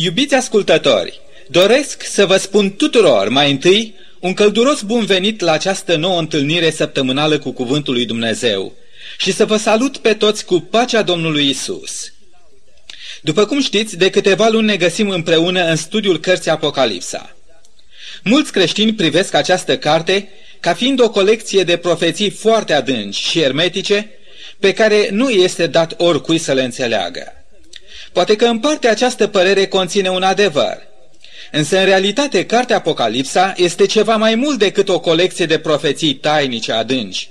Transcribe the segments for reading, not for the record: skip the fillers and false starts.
Iubiți ascultători, doresc să vă spun tuturor mai întâi un călduros bun venit la această nouă întâlnire săptămânală cu Cuvântul lui Dumnezeu și să vă salut pe toți cu pacea Domnului Isus. După cum știți, de câteva luni ne găsim împreună în studiul cărții Apocalipsa. Mulți creștini privesc această carte ca fiind o colecție de profeții foarte adânci și ermetice pe care nu este dat oricui să le înțeleagă. Poate că în parte această părere conține un adevăr, însă în realitate cartea Apocalipsa este ceva mai mult decât o colecție de profeții tainice adânci.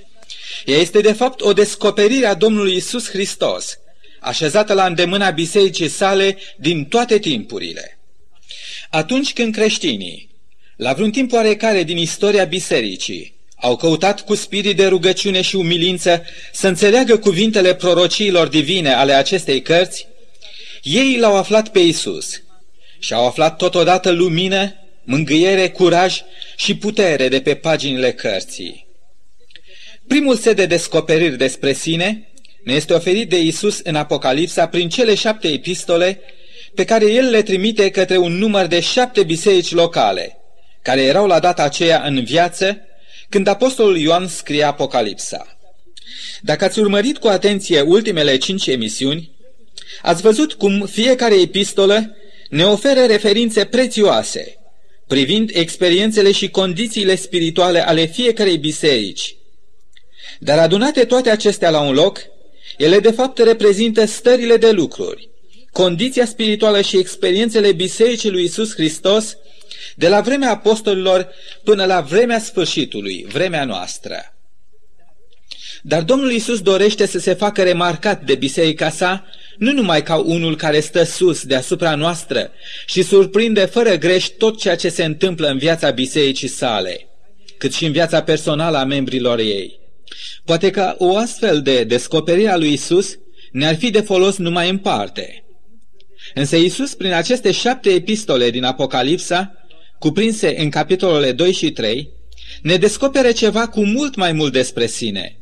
Ea este de fapt o descoperire a Domnului Isus Hristos, așezată la îndemâna bisericii sale din toate timpurile. Atunci când creștinii, la vreun timp oarecare din istoria bisericii, au căutat cu spirit de rugăciune și umilință să înțeleagă cuvintele prorociilor divine ale acestei cărți, ei l-au aflat pe Isus și au aflat totodată lumină, mângâiere, curaj și putere de pe paginile cărții. Primul set de descoperiri despre sine ne este oferit de Isus în Apocalipsa prin cele 7 epistole pe care El le trimite către un număr de 7 biserici locale, care erau la data aceea în viață când apostolul Ioan scrie Apocalipsa. Dacă ați urmărit cu atenție ultimele 5 emisiuni, ați văzut cum fiecare epistolă ne oferă referințe prețioase privind experiențele și condițiile spirituale ale fiecarei biserici. Dar adunate toate acestea la un loc, ele de fapt reprezintă stările de lucruri, condiția spirituală și experiențele bisericii lui Iisus Hristos de la vremea apostolilor până la vremea sfârșitului, vremea noastră. Dar Domnul Iisus dorește să se facă remarcat de biserica sa nu numai ca unul care stă sus deasupra noastră și surprinde fără greș tot ceea ce se întâmplă în viața bisericii sale, cât și în viața personală a membrilor ei. Poate că o astfel de descoperire a lui Isus ne-ar fi de folos numai în parte. Însă Isus, prin aceste 7 epistole din Apocalipsa, cuprinse în capitolele 2 și 3, ne descopere ceva cu mult mai mult despre sine.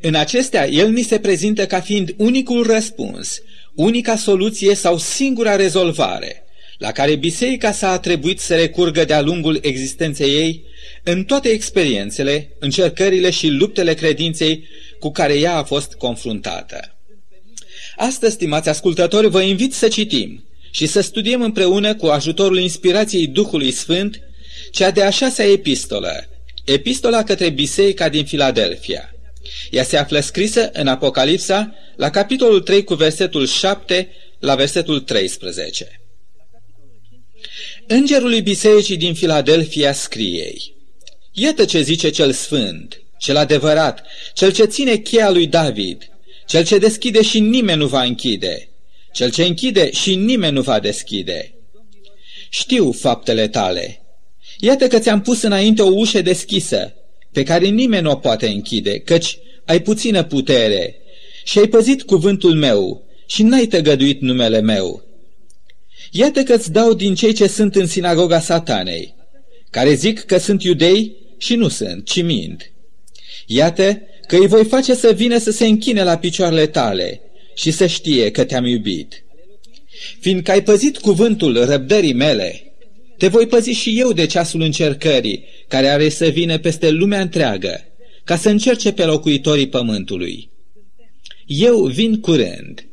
În acestea, El ni se prezintă ca fiind unicul răspuns, unica soluție sau singura rezolvare la care biserica s-a atribuit să recurgă de-a lungul existenței ei în toate experiențele, încercările și luptele credinței cu care ea a fost confruntată. Astăzi, stimați ascultători, vă invit să citim și să studiem împreună cu ajutorul inspirației Duhului Sfânt cea de-a 6-a epistolă, epistola către biserica din Filadelfia. Ea se află scrisă în Apocalipsa, la capitolul 3 cu versetul 7 la versetul 13. Îngerului bisericii din Filadelfia scriei: iată ce zice cel sfânt, cel adevărat, cel ce ține cheia lui David, cel ce deschide și nimeni nu va închide, cel ce închide și nimeni nu va deschide. Știu faptele tale. Iată că ți-am pus înainte o ușă deschisă, pe care nimeni nu o poate închide, căci ai puțină putere și ai păzit cuvântul meu și n-ai tăgăduit numele meu. Iată că îți dau din cei ce sunt în sinagoga Satanei, care zic că sunt iudei și nu sunt, ci mint. Iată că îi voi face să vină să se închine la picioarele tale și să știe că te-am iubit. Fiindcă ai păzit cuvântul răbdării mele, te voi păzi și eu de ceasul încercării care are să vină peste lumea întreagă, ca să încerce pe locuitorii pământului. Eu vin curând.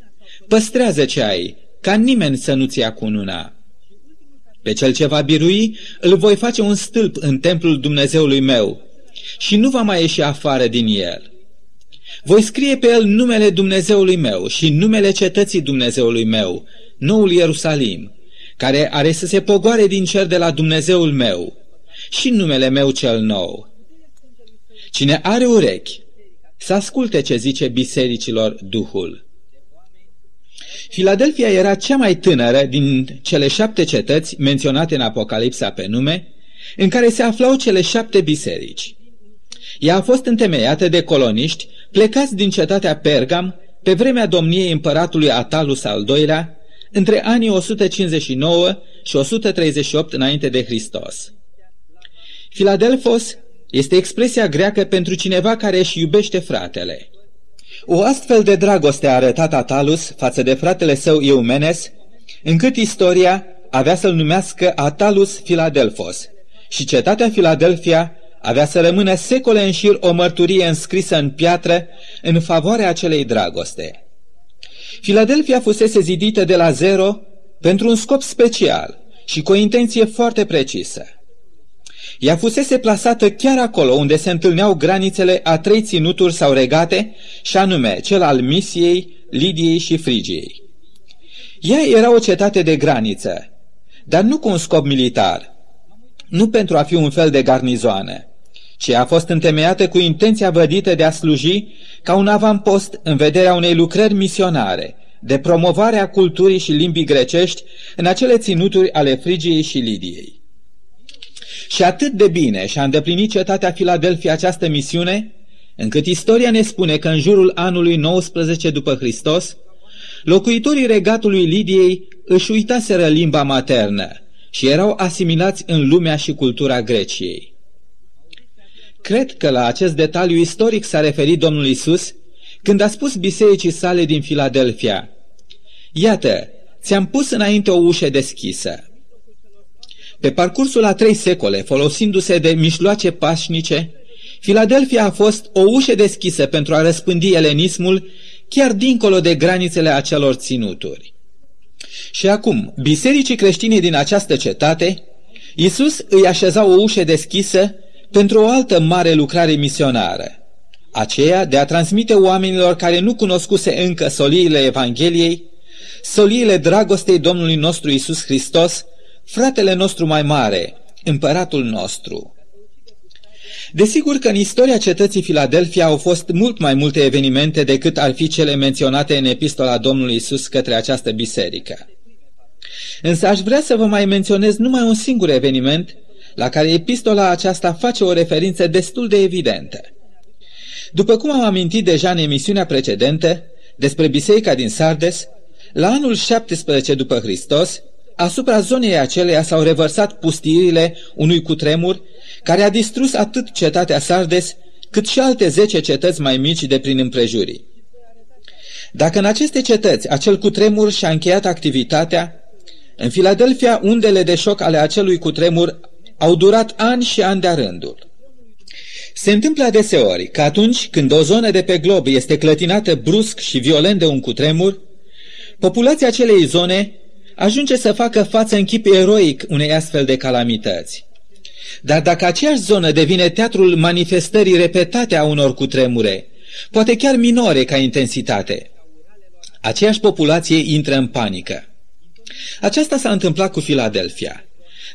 Păstrează ce ai, ca nimeni să nu-ți ia cununa. Pe cel ce va birui, îl voi face un stâlp în templul Dumnezeului meu și nu va mai ieși afară din el. Voi scrie pe el numele Dumnezeului meu și numele cetății Dumnezeului meu, noul Ierusalim, care are să se pogoare din cer de la Dumnezeul meu, și numele meu cel nou. Cine are urechi, să asculte ce zice bisericilor Duhul. Filadelfia era cea mai tânără din cele 7 cetăți menționate în Apocalipsa pe nume, în care se aflau cele 7 biserici. Ea a fost întemeiată de coloniști plecați din cetatea Pergam pe vremea domniei împăratului Atalus al II-lea, între anii 159 și 138 înainte de Hristos. Filadelfos este expresia greacă pentru cineva care își iubește fratele. O astfel de dragoste a arătat Atalus față de fratele său Eumenes, încât istoria avea să-l numească Atalus Filadelfos și cetatea Filadelfia avea să rămână secole în șir o mărturie înscrisă în piatră în favoarea acelei dragoste. Filadelfia fusese zidită de la zero pentru un scop special și cu o intenție foarte precisă. Ea fusese plasată chiar acolo unde se întâlneau granițele a trei ținuturi sau regate, și anume cel al Misiei, Lidiei și Frigiei. Ea era o cetate de graniță, dar nu cu un scop militar, nu pentru a fi un fel de garnizoană, ci a fost întemeiată cu intenția vădită de a sluji ca un avampost în vederea unei lucrări misionare, de promovare a culturii și limbii grecești în acele ținuturi ale Frigiei și Lidiei. Și atât de bine și-a îndeplinit cetatea Filadelfia această misiune, încât istoria ne spune că în jurul anului 19 după Hristos, locuitorii regatului Lidiei își uitaseră limba maternă și erau asimilați în lumea și cultura Greciei. Cred că la acest detaliu istoric s-a referit Domnul Isus când a spus bisericii sale din Filadelfia: „Iată, ți-am pus înainte o ușă deschisă.” Pe parcursul a 3 secole, folosindu-se de mijloace pașnice, Filadelfia a fost o ușă deschisă pentru a răspândi elenismul chiar dincolo de granițele acelor ținuturi. Și acum, bisericii creștine din această cetate, Iisus îi așeza o ușă deschisă pentru o altă mare lucrare misionară, aceea de a transmite oamenilor care nu cunoscuse încă soliile Evangheliei, soliile dragostei Domnului nostru Iisus Hristos, fratele nostru mai mare, împăratul nostru. Desigur că în istoria cetății Filadelfia au fost mult mai multe evenimente decât ar fi cele menționate în epistola Domnului Isus către această biserică. Însă aș vrea să vă mai menționez numai un singur eveniment la care epistola aceasta face o referință destul de evidentă. După cum am amintit deja în emisiunea precedentă despre biserica din Sardes, la anul 17 după Hristos, asupra zonei aceleia s-au revărsat pustiirile unui cutremur care a distrus atât cetatea Sardes, cât și alte 10 cetăți mai mici de prin împrejurii. Dacă în aceste cetăți acel cutremur și-a încheiat activitatea, în Filadelfia undele de șoc ale acelui cutremur au durat ani și ani de-a rândul. Se întâmplă adeseori că atunci când o zonă de pe glob este clătinată brusc și violent de un cutremur, populația acelei zone ajunge să facă față în chip eroic unei astfel de calamități. Dar dacă aceeași zonă devine teatrul manifestării repetate a unor cutremure, poate chiar minore ca intensitate, aceeași populație intră în panică. Aceasta s-a întâmplat cu Filadelfia.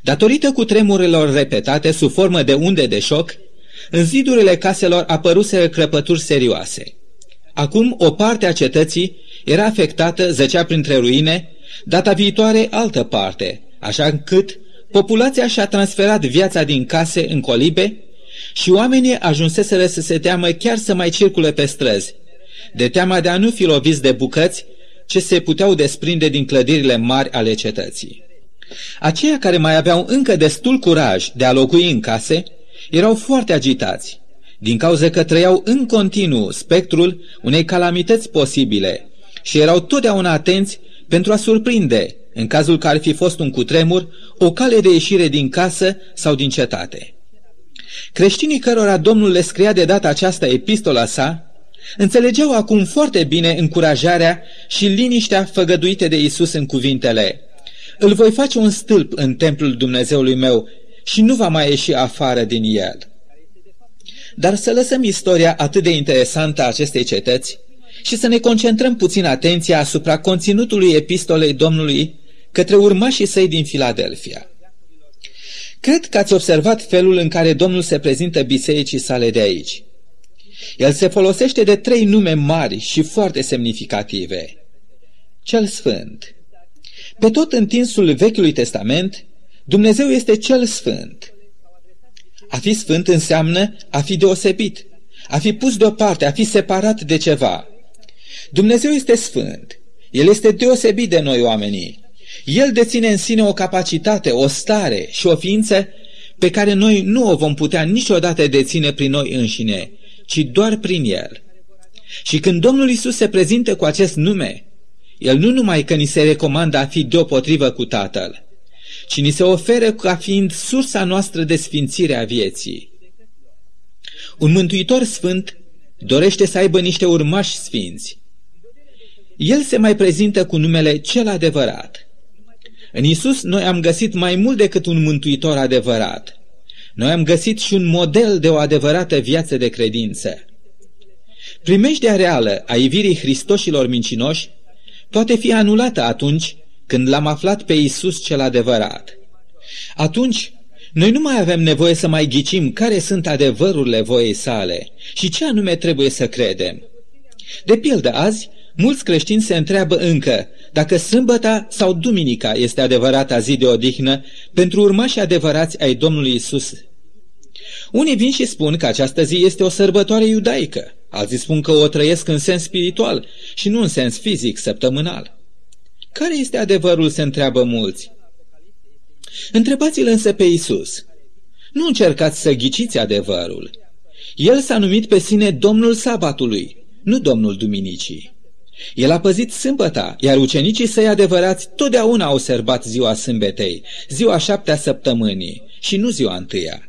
Datorită cutremurelor repetate sub formă de unde de șoc, în zidurile caselor apăruseră crăpături serioase. Acum o parte a cetății era afectată, zăcea printre ruine, data viitoare altă parte, așa încât populația și-a transferat viața din case în colibe și oamenii ajunseseră să se teamă chiar să mai circule pe străzi, de teama de a nu fi loviți de bucăți ce se puteau desprinde din clădirile mari ale cetății. Aceia care mai aveau încă destul curaj de a locui în case erau foarte agitați, din cauza că trăiau în continuu spectrul unei calamități posibile și erau totdeauna atenți pentru a surprinde, în cazul că ar fi fost un cutremur, o cale de ieșire din casă sau din cetate. Creștinii cărora Domnul le scria de data aceasta epistola sa, înțelegeau acum foarte bine încurajarea și liniștea făgăduite de Iisus în cuvintele: „Îl voi face un stâlp în templul Dumnezeului meu și nu va mai ieși afară din el.” Dar să lăsăm istoria atât de interesantă a acestei cetăți și să ne concentrăm puțin atenția asupra conținutului epistolei Domnului către urmașii săi din Filadelfia. Cred că ați observat felul în care Domnul se prezintă bisericii sale de aici. El se folosește de 3 nume mari și foarte semnificative. Cel Sfânt. Pe tot întinsul Vechiului Testament, Dumnezeu este Cel Sfânt. A fi sfânt înseamnă a fi deosebit, a fi pus deoparte, a fi separat de ceva. Dumnezeu este sfânt. El este deosebit de noi oamenii. El deține în sine o capacitate, o stare și o ființă pe care noi nu o vom putea niciodată deține prin noi înșine, ci doar prin El. Și când Domnul Iisus se prezintă cu acest nume, El nu numai că ni se recomandă a fi deopotrivă cu Tatăl, ci ni se oferă ca fiind sursa noastră de sfințire a vieții. Un mântuitor sfânt dorește să aibă niște urmași sfinți. El se mai prezintă cu numele Cel Adevărat. În Iisus noi am găsit mai mult decât un mântuitor adevărat. Noi am găsit și un model de o adevărată viață de credință. Primejdea reală a ivirii Hristoșilor mincinoși poate fi anulată atunci când l-am aflat pe Iisus cel adevărat. Atunci, noi nu mai avem nevoie să mai ghicim care sunt adevărurile voiei sale și ce anume trebuie să credem. De pildă, azi, mulți creștini se întreabă încă dacă sâmbăta sau duminica este adevărata zi de odihnă pentru urmașii adevărați ai Domnului Iisus. Unii vin și spun că această zi este o sărbătoare iudaică, alții spun că o trăiesc în sens spiritual și nu în sens fizic, săptămânal. Care este adevărul, se întreabă mulți. Întrebați-l însă pe Iisus. Nu încercați să ghiciți adevărul. El s-a numit pe sine Domnul Sabatului, nu Domnul Duminicii. El a păzit sâmbăta, iar ucenicii săi adevărați totdeauna au sărbat ziua sâmbetei, ziua 7-a săptămânii și nu ziua 1-a.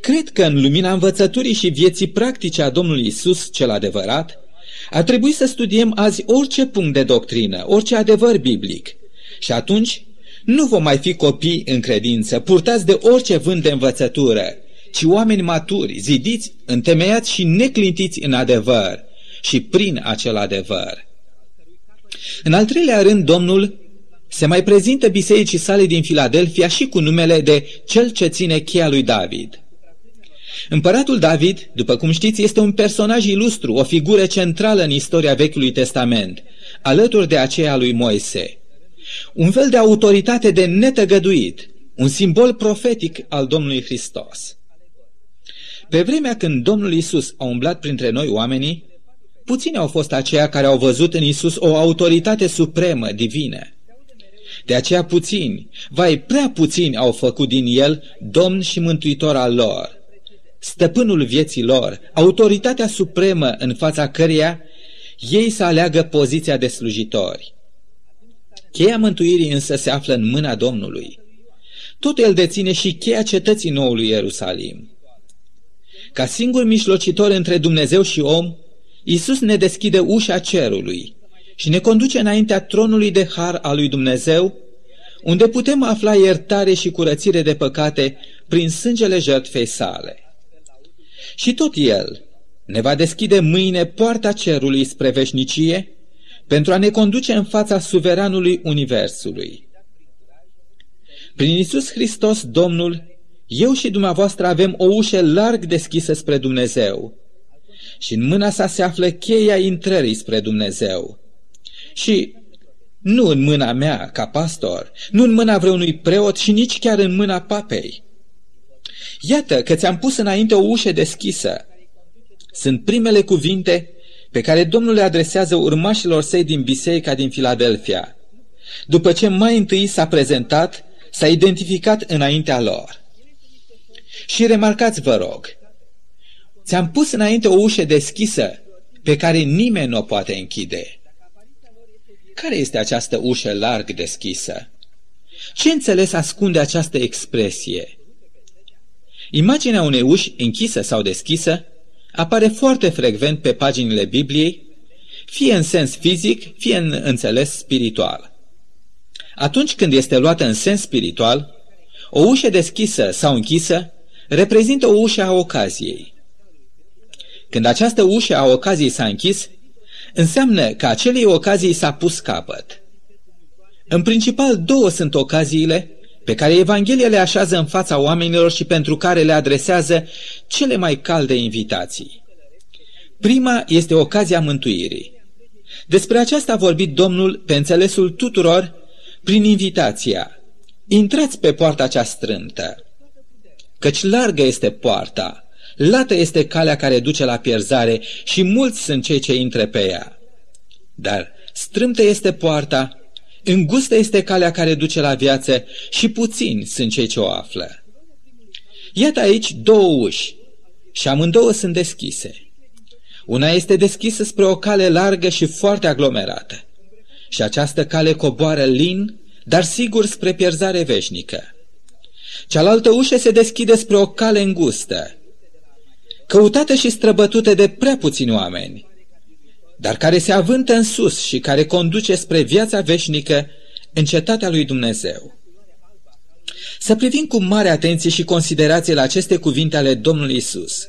Cred că în lumina învățăturii și vieții practice a Domnului Iisus cel adevărat, ar trebui să studiem azi orice punct de doctrină, orice adevăr biblic. Și atunci nu vom mai fi copii în credință, purtați de orice vânt de învățătură, ci oameni maturi, zidiți, întemeiați și neclintiți în adevăr și prin acel adevăr. În al treilea rând, Domnul se mai prezintă bisericii sale din Filadelfia și cu numele de Cel ce ține cheia lui David. Împăratul David, după cum știți, este un personaj ilustru, o figură centrală în istoria Vechiului Testament, alături de aceea lui Moise. Un fel de autoritate de netăgăduit, un simbol profetic al Domnului Hristos. Pe vremea când Domnul Iisus a umblat printre noi oamenii, puțini au fost aceia care au văzut în Iisus o autoritate supremă, divină. De aceea puțini, vai, prea puțini au făcut din El Domn și Mântuitor al lor, stăpânul vieții lor, autoritatea supremă în fața căreia ei să aleagă poziția de slujitori. Cheia mântuirii însă se află în mâna Domnului. Tot El deține și cheia cetății noului Ierusalim. Ca singur mijlocitor între Dumnezeu și om, Iisus ne deschide ușa cerului și ne conduce înaintea tronului de har al lui Dumnezeu, unde putem afla iertare și curățire de păcate prin sângele jertfei sale. Și tot El ne va deschide mâine poarta cerului spre veșnicie pentru a ne conduce în fața suveranului Universului. Prin Iisus Hristos, Domnul, eu și dumneavoastră avem o ușă larg deschisă spre Dumnezeu și în mâna Sa se află cheia intrării spre Dumnezeu. Și nu în mâna mea ca pastor, nu în mâna vreunui preot și nici chiar în mâna papei. Iată că ți-am pus înainte o ușă deschisă. Sunt primele cuvinte pe care Domnul le adresează urmașilor săi din biserica din Filadelfia, după ce mai întâi s-a prezentat, s-a identificat înaintea lor. Și remarcați, vă rog, ți-am pus înainte o ușă deschisă pe care nimeni nu o poate închide. Care este această ușă larg deschisă? Ce înțeles ascunde această expresie? Imaginea unei uși închisă sau deschisă apare foarte frecvent pe paginile Bibliei, fie în sens fizic, fie în înțeles spiritual. Atunci când este luată în sens spiritual, o ușă deschisă sau închisă reprezintă o ușă a ocaziei. Când această ușă a ocaziei s-a închis, înseamnă că acelei ocazii s-a pus capăt. În principal, două sunt ocaziile pe care Evanghelia le așează în fața oamenilor și pentru care le adresează cele mai calde invitații. Prima este ocazia mântuirii. Despre aceasta a vorbit Domnul pe înțelesul tuturor prin invitația: intrați pe poarta cea strâmtă, căci largă este poarta, lată este calea care duce la pierzare și mulți sunt cei ce intre pe ea. Dar strâmtă este poarta, îngustă este calea care duce la viață și puțini sunt cei ce o află. Iată aici două uși și amândouă sunt deschise. Una este deschisă spre o cale largă și foarte aglomerată și această cale coboară lin dar sigur spre pierzare veșnică. Cealaltă ușă se deschide spre o cale îngustă, căutată și străbătută de prea puțini oameni, dar care se avântă în sus și care conduce spre viața veșnică în cetatea lui Dumnezeu. Să privim cu mare atenție și considerație la aceste cuvinte ale Domnului Isus.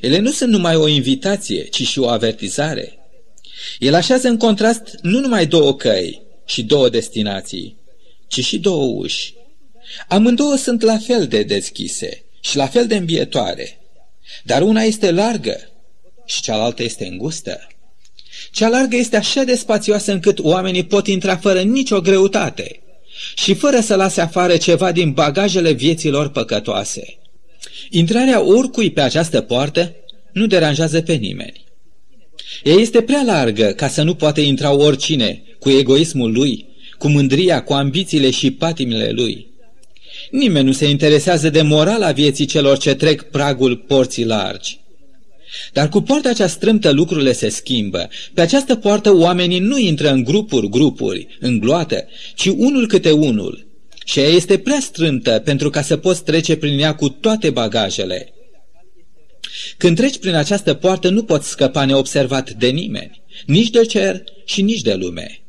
Ele nu sunt numai o invitație, ci și o avertizare. El așează în contrast nu numai două căi și două destinații, ci și două uși. Amândouă sunt la fel de deschise și la fel de învietoare, dar una este largă și cealaltă este îngustă. Cea largă este așa de spațioasă încât oamenii pot intra fără nicio greutate și fără să lase afară ceva din bagajele vieților păcătoase. Intrarea oricui pe această poartă nu deranjează pe nimeni. Ea este prea largă ca să nu poate intra oricine cu egoismul lui, cu mândria, cu ambițiile și patimile lui. Nimeni nu se interesează de morala vieții celor ce trec pragul porții largi. Dar cu poarta cea strâmtă lucrurile se schimbă. Pe această poartă oamenii nu intră în grupuri, în gloată, ci unul câte unul. Și ea este prea strâmtă pentru ca să poți trece prin ea cu toate bagajele. Când treci prin această poartă nu poți scăpa neobservat de nimeni, nici de cer și nici de lume.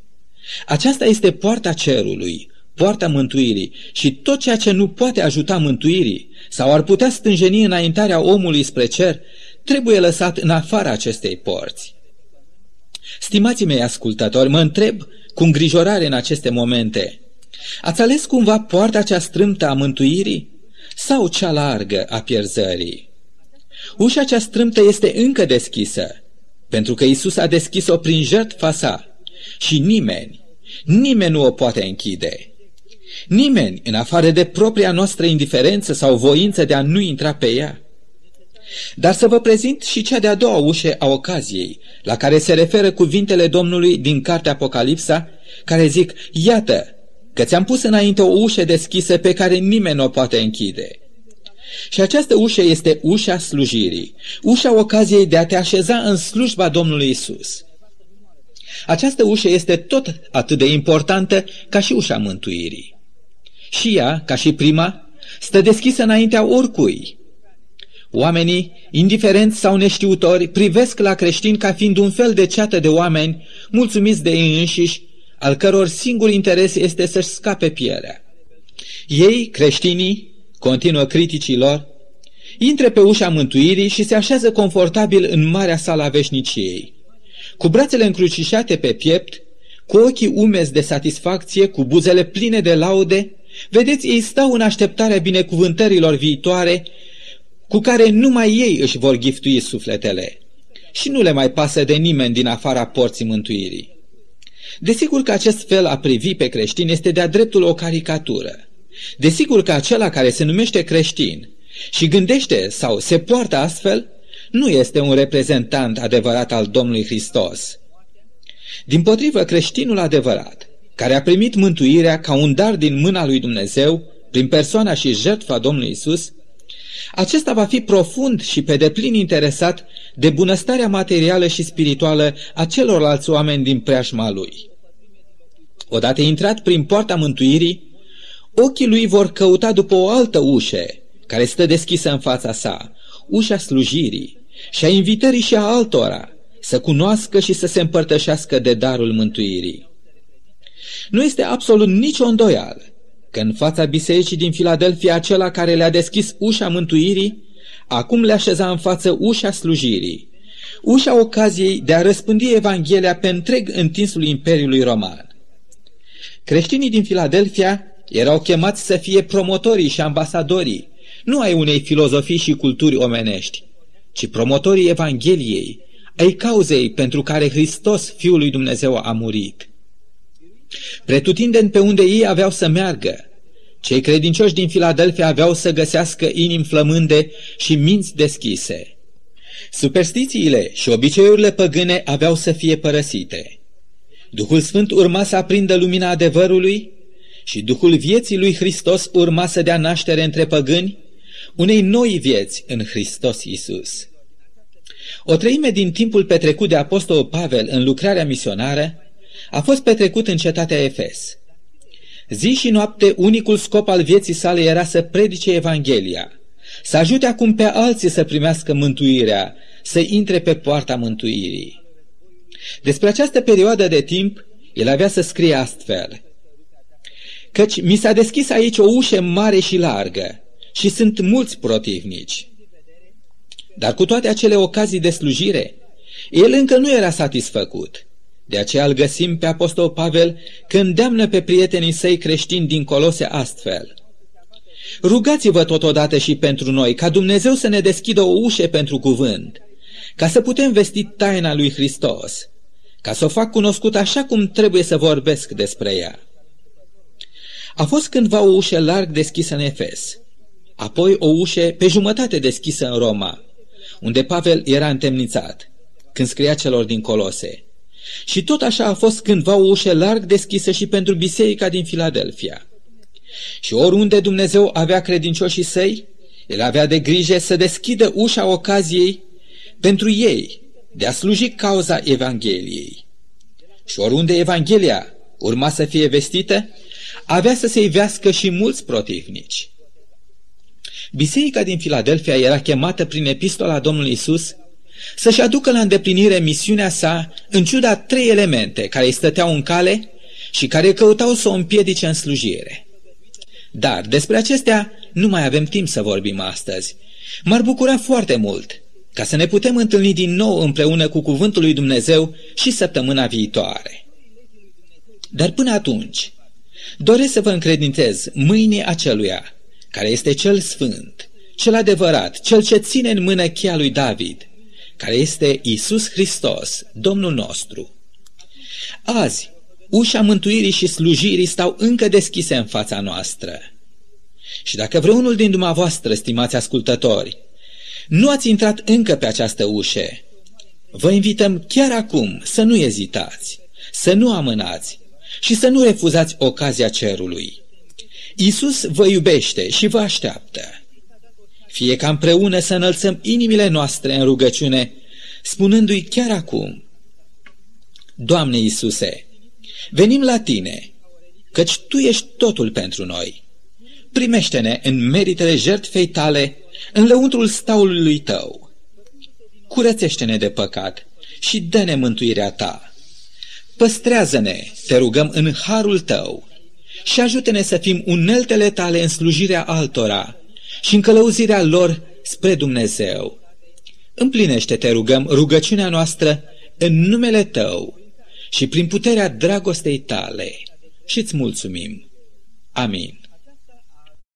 Aceasta este poarta cerului, poarta mântuirii și tot ceea ce nu poate ajuta mântuirii sau ar putea stânjeni înaintarea omului spre cer, trebuie lăsat în afara acestei porți. Stimații mei ascultători, mă întreb cu îngrijorare în aceste momente: ați ales cumva poarta cea strâmtă a mântuirii sau cea largă a pierzării? Ușa cea strâmtă este încă deschisă, pentru că Iisus a deschis-o prin jertfa sa și nimeni nu o poate închide. Nimeni, în afară de propria noastră indiferență sau voință de a nu intra pe ea. Dar să vă prezint și cea de-a doua ușă a ocaziei, la care se referă cuvintele Domnului din cartea Apocalipsa, care zic: iată că ți-am pus înainte o ușă deschisă pe care nimeni nu o poate închide. Și această ușă este ușa slujirii, ușa ocaziei de a te așeza în slujba Domnului Isus. Această ușă este tot atât de importantă ca și ușa mântuirii. Și ea, ca și prima, stă deschisă înaintea oricui. Oamenii, indiferenți sau neștiutori, privesc la creștini ca fiind un fel de ceată de oameni mulțumiți de ei înșiși, al căror singur interes este să-și scape pielea. Ei, creștinii, continuă criticii lor, intră pe ușa mântuirii și se așează confortabil în marea sală a veșniciei, cu brațele încrucișate pe piept, cu ochii umezi de satisfacție, cu buzele pline de laude. Vedeți, ei stau în așteptarea binecuvântărilor viitoare, cu care numai ei își vor giftui sufletele, și nu le mai pasă de nimeni din afara porții mântuirii. Desigur că acest fel a privi pe creștin este de-a dreptul o caricatură. Desigur că acela care se numește creștin și gândește sau se poartă astfel, nu este un reprezentant adevărat al Domnului Hristos. Dimpotrivă, creștinul adevărat, care a primit mântuirea ca un dar din mâna lui Dumnezeu, prin persoana și jertfa Domnului Isus, acesta va fi profund și pe deplin interesat de bunăstarea materială și spirituală a celorlalți oameni din preajma lui. Odată intrat prin poarta mântuirii, ochii lui vor căuta după o altă ușă care stă deschisă în fața sa, ușa slujirii și a invitării și a altora să cunoască și să se împărtășească de darul mântuirii. Nu este absolut nicio îndoială că în fața bisericii din Filadelfia, acela care le-a deschis ușa mântuirii, acum le așeza în față ușa slujirii, ușa ocaziei de a răspândi Evanghelia pe întreg întinsul Imperiului Roman. Creștinii din Filadelfia erau chemați să fie promotorii și ambasadorii, nu ai unei filozofii și culturi omenești, ci promotorii Evangheliei, ai cauzei pentru care Hristos, Fiul lui Dumnezeu, a murit. Pretutindeni pe unde ei aveau să meargă, cei credincioși din Filadelfia aveau să găsească inimi flămânde și minți deschise. Superstițiile și obiceiurile păgâne aveau să fie părăsite. Duhul Sfânt urma să aprindă lumina adevărului și Duhul vieții lui Hristos urma să dea naștere între păgâni unei noi vieți în Hristos Iisus. O treime din timpul petrecut de apostol Pavel în lucrarea misionară a fost petrecut în cetatea Efes. Zi și noapte, unicul scop al vieții sale era să predice Evanghelia, să ajute acum pe alții să primească mântuirea, să intre pe poarta mântuirii. Despre această perioadă de timp, el avea să scrie astfel: căci mi s-a deschis aici o ușă mare și largă, și sunt mulți protivnici. Dar cu toate acele ocazii de slujire, el încă nu era satisfăcut. De aceea îl găsim pe apostol Pavel că îndeamnă pe prietenii săi creștini din Colose astfel: rugați-vă totodată și pentru noi, ca Dumnezeu să ne deschidă o ușă pentru cuvânt, ca să putem vesti taina lui Hristos, ca să o fac cunoscut așa cum trebuie să vorbesc despre ea. A fost cândva o ușă larg deschisă în Efes, apoi o ușă pe jumătate deschisă în Roma, unde Pavel era întemnițat, când scria celor din Colose. Și tot așa a fost cândva o ușă larg deschisă și pentru biserica din Filadelfia. Și oriunde Dumnezeu avea credincioșii săi, el avea de grijă să deschidă ușa ocaziei pentru ei de a sluji cauza Evangheliei. Și oriunde Evanghelia urma să fie vestită, avea să se ivească și mulți protivnici. Biserica din Filadelfia era chemată prin epistola Domnului Iisus să-și aducă la îndeplinire misiunea sa în ciuda trei elemente care îi stăteau în cale și care căutau să o împiedice în slujire. Dar despre acestea nu mai avem timp să vorbim astăzi. M-ar bucura foarte mult ca să ne putem întâlni din nou împreună cu Cuvântul lui Dumnezeu și săptămâna viitoare. Dar până atunci, doresc să vă încredințez mâinii aceluia care este cel sfânt, cel adevărat, cel ce ține în mână cheia lui David, care este Iisus Hristos, Domnul nostru. Azi, ușa mântuirii și slujirii stau încă deschise în fața noastră. Și dacă vreunul din dumneavoastră, stimați ascultători, nu ați intrat încă pe această ușă, vă invităm chiar acum să nu ezitați, să nu amânați și să nu refuzați ocazia cerului. Iisus vă iubește și vă așteaptă. Fie ca împreună să înălțăm inimile noastre în rugăciune, spunându-i chiar acum: Doamne Iisuse, venim la Tine, căci Tu ești totul pentru noi. Primește-ne în meritele jertfei Tale, în lăuntrul staului Tău. Curățește-ne de păcat și dă-ne mântuirea Ta. Păstrează-ne, Te rugăm, în harul Tău și ajută-ne să fim uneltele Tale în slujirea altora și în călăuzirea lor spre Dumnezeu. Împlinește, te rugăm, rugăciunea noastră în numele Tău și prin puterea dragostei Tale. Și îți mulțumim. Amin.